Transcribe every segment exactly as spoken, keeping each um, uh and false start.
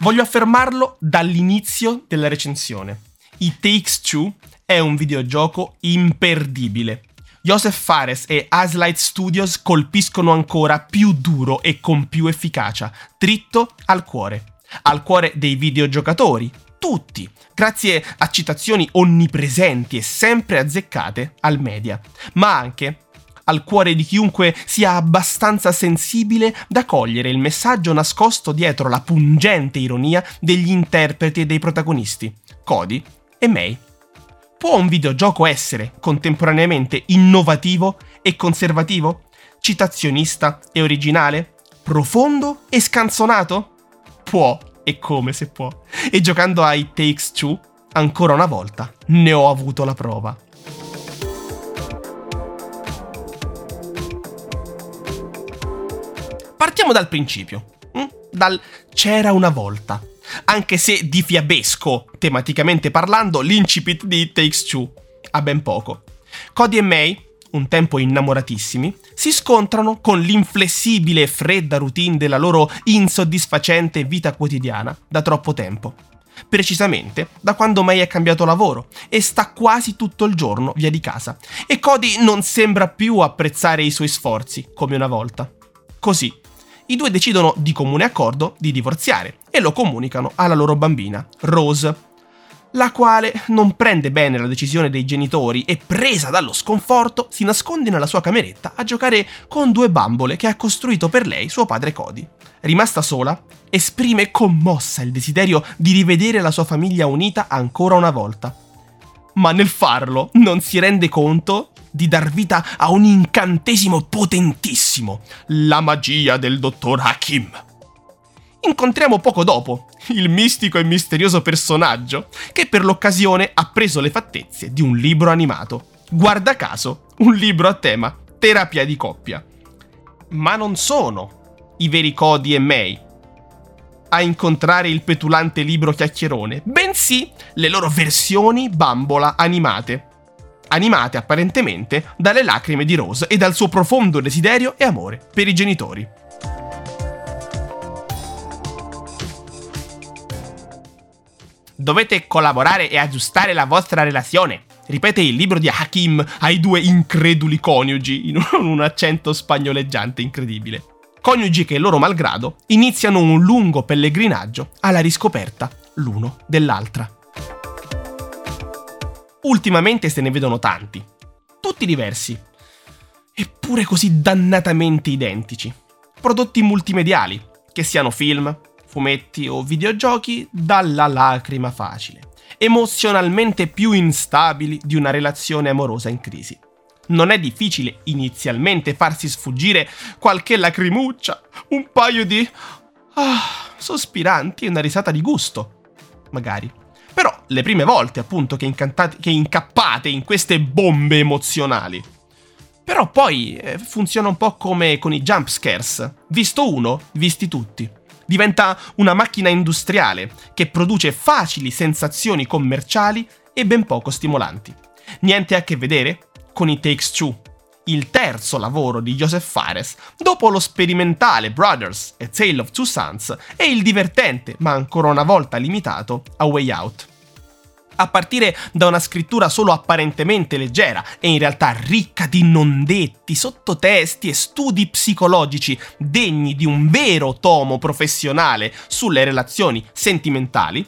Voglio affermarlo dall'inizio della recensione. It Takes Two è un videogioco imperdibile. Joseph Fares e Hazelight Studios colpiscono ancora più duro e con più efficacia, dritto al cuore. Al cuore dei videogiocatori, tutti, grazie a citazioni onnipresenti e sempre azzeccate al media, ma anche al cuore di chiunque sia abbastanza sensibile da cogliere il messaggio nascosto dietro la pungente ironia degli interpreti e dei protagonisti, Cody e May. Può un videogioco essere contemporaneamente innovativo e conservativo? Citazionista e originale? Profondo e scanzonato? Può, e come se può. E giocando a It Takes Two, ancora una volta, ne ho avuto la prova. Partiamo dal principio, dal c'era una volta. Anche se di fiabesco, tematicamente parlando, l'incipit di It Takes Two ha ben poco. Cody e May, un tempo innamoratissimi, si scontrano con l'inflessibile e fredda routine della loro insoddisfacente vita quotidiana da troppo tempo. Precisamente da quando May ha cambiato lavoro e sta quasi tutto il giorno via di casa, e Cody non sembra più apprezzare i suoi sforzi come una volta. Così, i due decidono di comune accordo di divorziare e lo comunicano alla loro bambina, Rose, la quale non prende bene la decisione dei genitori e, presa dallo sconforto, si nasconde nella sua cameretta a giocare con due bambole che ha costruito per lei suo padre Cody. Rimasta sola, esprime commossa il desiderio di rivedere la sua famiglia unita ancora una volta. Ma nel farlo non si rende conto di dar vita a un incantesimo potentissimo, la magia del dottor Hakim. Incontriamo poco dopo il mistico e misterioso personaggio che per l'occasione ha preso le fattezze di un libro animato. Guarda caso, un libro a tema terapia di coppia. Ma non sono i veri Cody e May a incontrare il petulante libro chiacchierone, bensì le loro versioni bambola animate. Animate apparentemente dalle lacrime di Rose e dal suo profondo desiderio e amore per i genitori. Dovete collaborare e aggiustare la vostra relazione, ripete il libro di Hakim ai due increduli coniugi in un accento spagnoleggiante incredibile. Coniugi che, loro malgrado, iniziano un lungo pellegrinaggio alla riscoperta l'uno dell'altra. Ultimamente se ne vedono tanti, tutti diversi, eppure così dannatamente identici. Prodotti multimediali, che siano film, fumetti o videogiochi, dalla lacrima facile, emozionalmente più instabili di una relazione amorosa in crisi. Non è difficile inizialmente farsi sfuggire qualche lacrimuccia, un paio di ah, sospiranti e una risata di gusto, magari. Però le prime volte, appunto, che, incantate, che incappate in queste bombe emozionali. Però poi funziona un po' come con i jump scares, visto uno, visti tutti. Diventa una macchina industriale che produce facili sensazioni commerciali e ben poco stimolanti. Niente a che vedere con It Takes Two, il terzo lavoro di Joseph Fares, dopo lo sperimentale Brothers e Tale of Two Sons e il divertente, ma ancora una volta limitato, A Way Out. A partire da una scrittura solo apparentemente leggera e in realtà ricca di non detti, sottotesti e studi psicologici degni di un vero tomo professionale sulle relazioni sentimentali,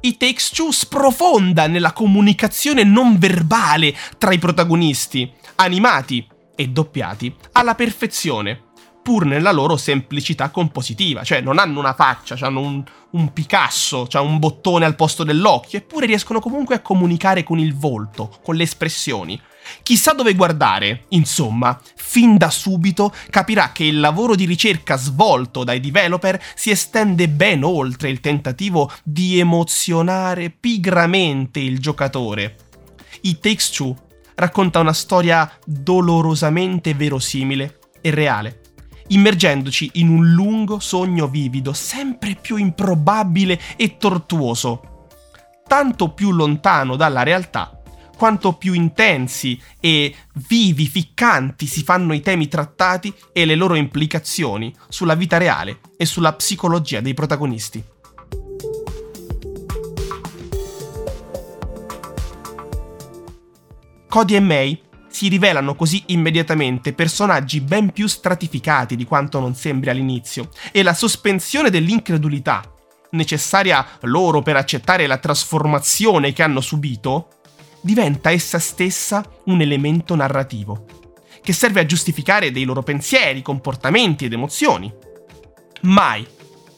It Takes Two sprofonda nella comunicazione non verbale tra i protagonisti, animati e doppiati alla perfezione, pur nella loro semplicità compositiva, cioè non hanno una faccia, hanno un, un Picasso, cioè un bottone al posto dell'occhio, eppure riescono comunque a comunicare con il volto, con le espressioni. Chissà dove guardare, insomma, fin da subito capirà che il lavoro di ricerca svolto dai developer si estende ben oltre il tentativo di emozionare pigramente il giocatore. It Takes Two racconta una storia dolorosamente verosimile e reale, immergendoci in un lungo sogno vivido, sempre più improbabile e tortuoso, tanto più lontano dalla realtà quanto più intensi e vivificanti si fanno i temi trattati e le loro implicazioni sulla vita reale e sulla psicologia dei protagonisti. Cody e May si rivelano così immediatamente personaggi ben più stratificati di quanto non sembri all'inizio, e la sospensione dell'incredulità, necessaria loro per accettare la trasformazione che hanno subito, diventa essa stessa un elemento narrativo, che serve a giustificare dei loro pensieri, comportamenti ed emozioni. Mai,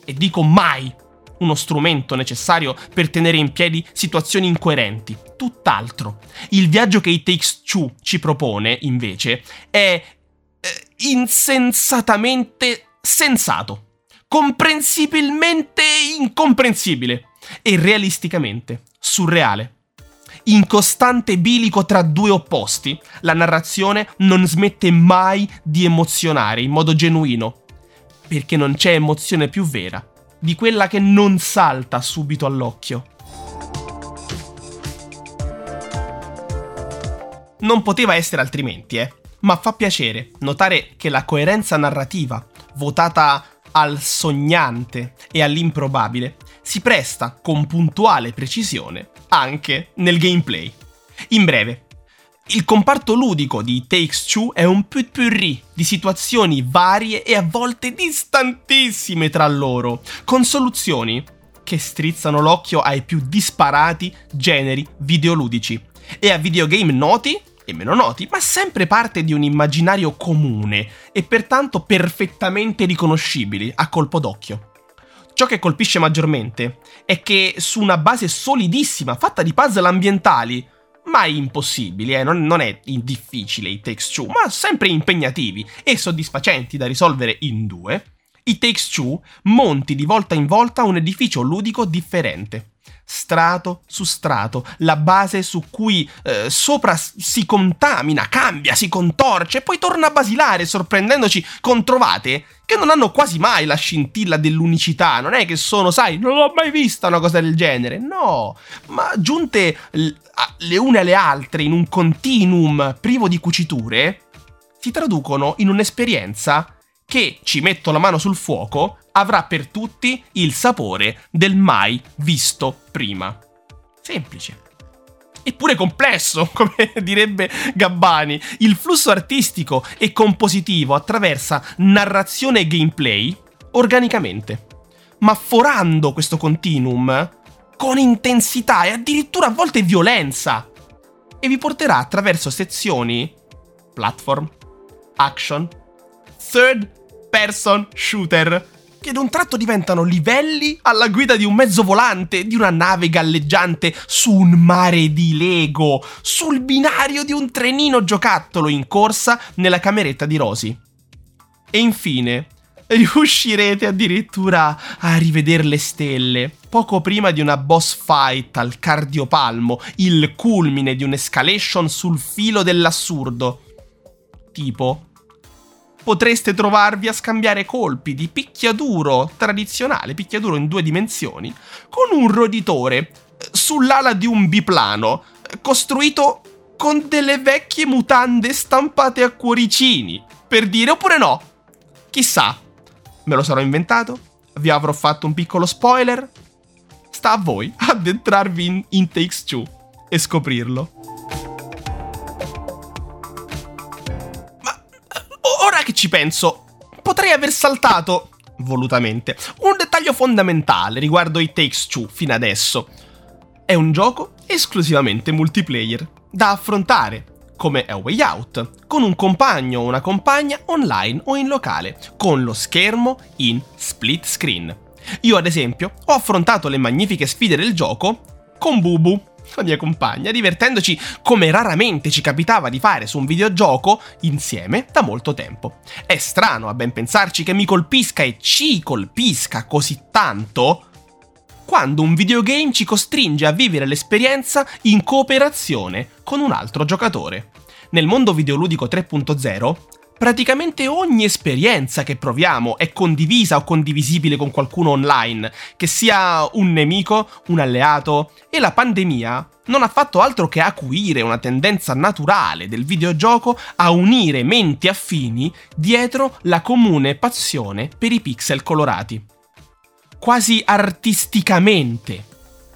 e dico mai, uno strumento necessario per tenere in piedi situazioni incoerenti, tutt'altro. Il viaggio che It Takes Two ci propone, invece, è eh, insensatamente sensato, comprensibilmente incomprensibile e realisticamente surreale. In costante bilico tra due opposti, la narrazione non smette mai di emozionare in modo genuino, perché non c'è emozione più vera di quella che non salta subito all'occhio. Non poteva essere altrimenti, eh? Ma fa piacere notare che la coerenza narrativa, votata al sognante e all'improbabile, si presta con puntuale precisione anche nel gameplay. In breve, il comparto ludico di It Takes Two è un pot-pourri di situazioni varie e a volte distantissime tra loro, con soluzioni che strizzano l'occhio ai più disparati generi videoludici e a videogame noti e meno noti, ma sempre parte di un immaginario comune e pertanto perfettamente riconoscibili a colpo d'occhio. Ciò che colpisce maggiormente è che su una base solidissima, fatta di puzzle ambientali, mai impossibili, eh, non, non è difficile It Takes Two, ma sempre impegnativi e soddisfacenti da risolvere in due, It Takes Two monti di volta in volta un edificio ludico differente, strato su strato, la base su cui eh, sopra si contamina, cambia, si contorce e poi torna a basilare, sorprendendoci con trovate che non hanno quasi mai la scintilla dell'unicità. Non è che sono, sai, non l'ho mai vista una cosa del genere, no, ma giunte le une alle altre in un continuum privo di cuciture, si traducono in un'esperienza che, ci metto la mano sul fuoco, avrà per tutti il sapore del mai visto prima. Semplice. Eppure complesso, come direbbe Gabbani. Il flusso artistico e compositivo attraversa narrazione e gameplay organicamente, ma forando questo continuum con intensità e addirittura a volte violenza, e vi porterà attraverso sezioni platform, action, third person shooter, che d'un tratto diventano livelli alla guida di un mezzo volante, di una nave galleggiante su un mare di Lego, sul binario di un trenino giocattolo in corsa nella cameretta di Rosy. E infine riuscirete addirittura a rivedere le stelle poco prima di una boss fight al cardiopalmo, il culmine di un'escalation sul filo dell'assurdo. Tipo, potreste trovarvi a scambiare colpi di picchiaduro tradizionale, picchiaduro in due dimensioni, con un roditore sull'ala di un biplano costruito con delle vecchie mutande stampate a cuoricini, per dire, oppure no. Chissà, me lo sarò inventato, vi avrò fatto un piccolo spoiler, sta a voi addentrarvi in It Takes Two e scoprirlo. Che ci penso, potrei aver saltato volutamente un dettaglio fondamentale riguardo It Takes Two fino adesso. È un gioco esclusivamente multiplayer da affrontare, come A Way Out, con un compagno o una compagna online o in locale, con lo schermo in split screen. Io ad esempio ho affrontato le magnifiche sfide del gioco con Bubu, la mia compagna, divertendoci come raramente ci capitava di fare su un videogioco insieme da molto tempo. È strano, a ben pensarci, che mi colpisca e ci colpisca così tanto quando un videogame ci costringe a vivere l'esperienza in cooperazione con un altro giocatore. Nel mondo videoludico tre punto zero, praticamente ogni esperienza che proviamo è condivisa o condivisibile con qualcuno online, che sia un nemico, un alleato, e la pandemia non ha fatto altro che acuire una tendenza naturale del videogioco a unire menti affini dietro la comune passione per i pixel colorati. Quasi artisticamente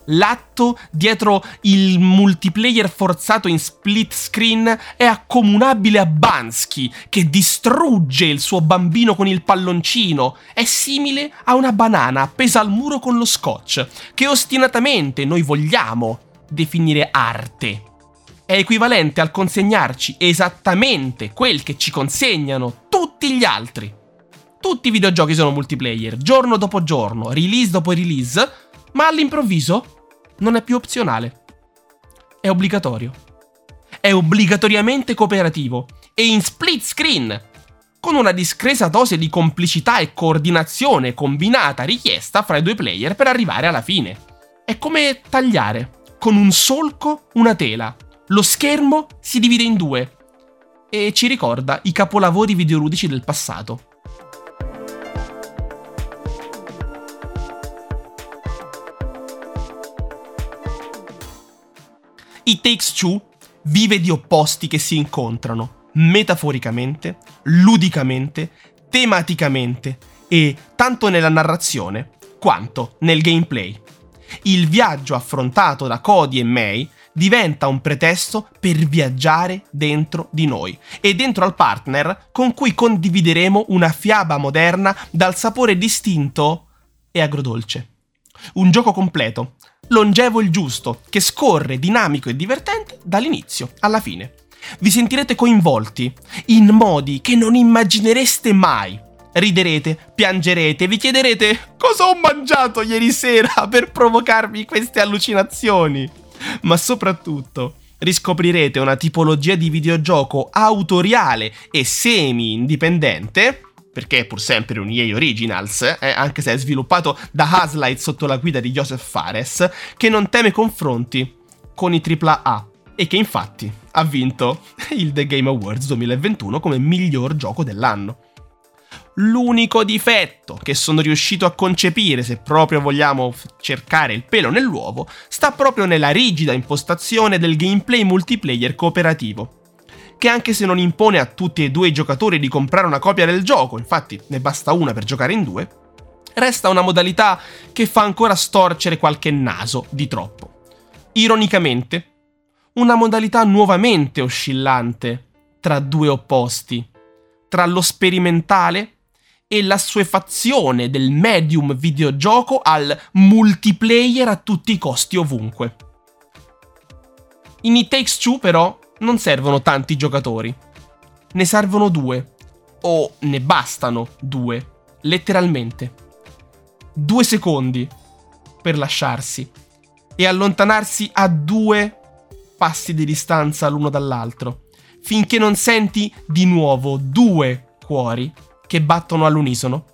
l'atto dietro il multiplayer forzato in split screen è accomunabile a Bansky, che distrugge il suo bambino con il palloncino. È simile a una banana appesa al muro con lo scotch, che ostinatamente noi vogliamo definire arte. È equivalente al consegnarci esattamente quel che ci consegnano tutti gli altri. Tutti i videogiochi sono multiplayer, giorno dopo giorno, release dopo release, ma all'improvviso non è più opzionale. È obbligatorio. È obbligatoriamente cooperativo e in split screen, con una discreta dose di complicità e coordinazione combinata richiesta fra i due player per arrivare alla fine. È come tagliare con un solco una tela. Lo schermo si divide in due e ci ricorda i capolavori videoludici del passato. It Takes Two vive di opposti che si incontrano, metaforicamente, ludicamente, tematicamente e tanto nella narrazione quanto nel gameplay. Il viaggio affrontato da Cody e May diventa un pretesto per viaggiare dentro di noi e dentro al partner con cui condivideremo una fiaba moderna dal sapore distinto e agrodolce. Un gioco completo, longevo il giusto, che scorre dinamico e divertente dall'inizio alla fine. Vi sentirete coinvolti in modi che non immaginereste mai. Riderete, piangerete, vi chiederete cosa ho mangiato ieri sera per provocarvi queste allucinazioni. Ma soprattutto riscoprirete una tipologia di videogioco autoriale e semi-indipendente, perché è pur sempre un E A Originals, eh, anche se è sviluppato da Hazelight sotto la guida di Joseph Fares, che non teme confronti con i tripla A e che infatti ha vinto il The Game Awards duemilaventuno come miglior gioco dell'anno. L'unico difetto che sono riuscito a concepire, se proprio vogliamo cercare il pelo nell'uovo, sta proprio nella rigida impostazione del gameplay multiplayer cooperativo, che anche se non impone a tutti e due i giocatori di comprare una copia del gioco, infatti ne basta una per giocare in due, resta una modalità che fa ancora storcere qualche naso di troppo. Ironicamente, una modalità nuovamente oscillante tra due opposti, tra lo sperimentale e l'assuefazione del medium videogioco al multiplayer a tutti i costi ovunque. In It Takes Two però non servono tanti giocatori, ne servono due, o ne bastano due, letteralmente. Due secondi per lasciarsi e allontanarsi a due passi di distanza l'uno dall'altro, finché non senti di nuovo due cuori che battono all'unisono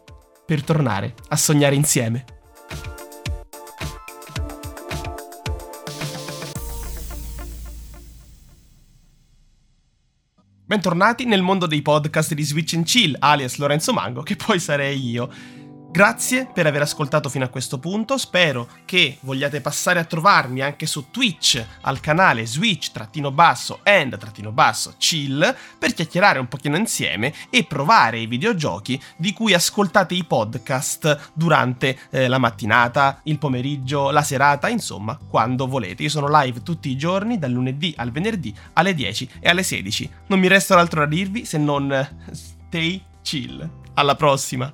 per tornare a sognare insieme. Bentornati nel mondo dei podcast di Switch and Chill, alias Lorenzo Mango, che poi sarei io. Grazie per aver ascoltato fino a questo punto, spero che vogliate passare a trovarmi anche su Twitch al canale Switch-and-Chill per chiacchierare un pochino insieme e provare i videogiochi di cui ascoltate i podcast durante eh, la mattinata, il pomeriggio, la serata, insomma quando volete. Io sono live tutti i giorni dal lunedì al venerdì alle dieci e alle sedici. Non mi resta altro da dirvi se non stay chill. Alla prossima!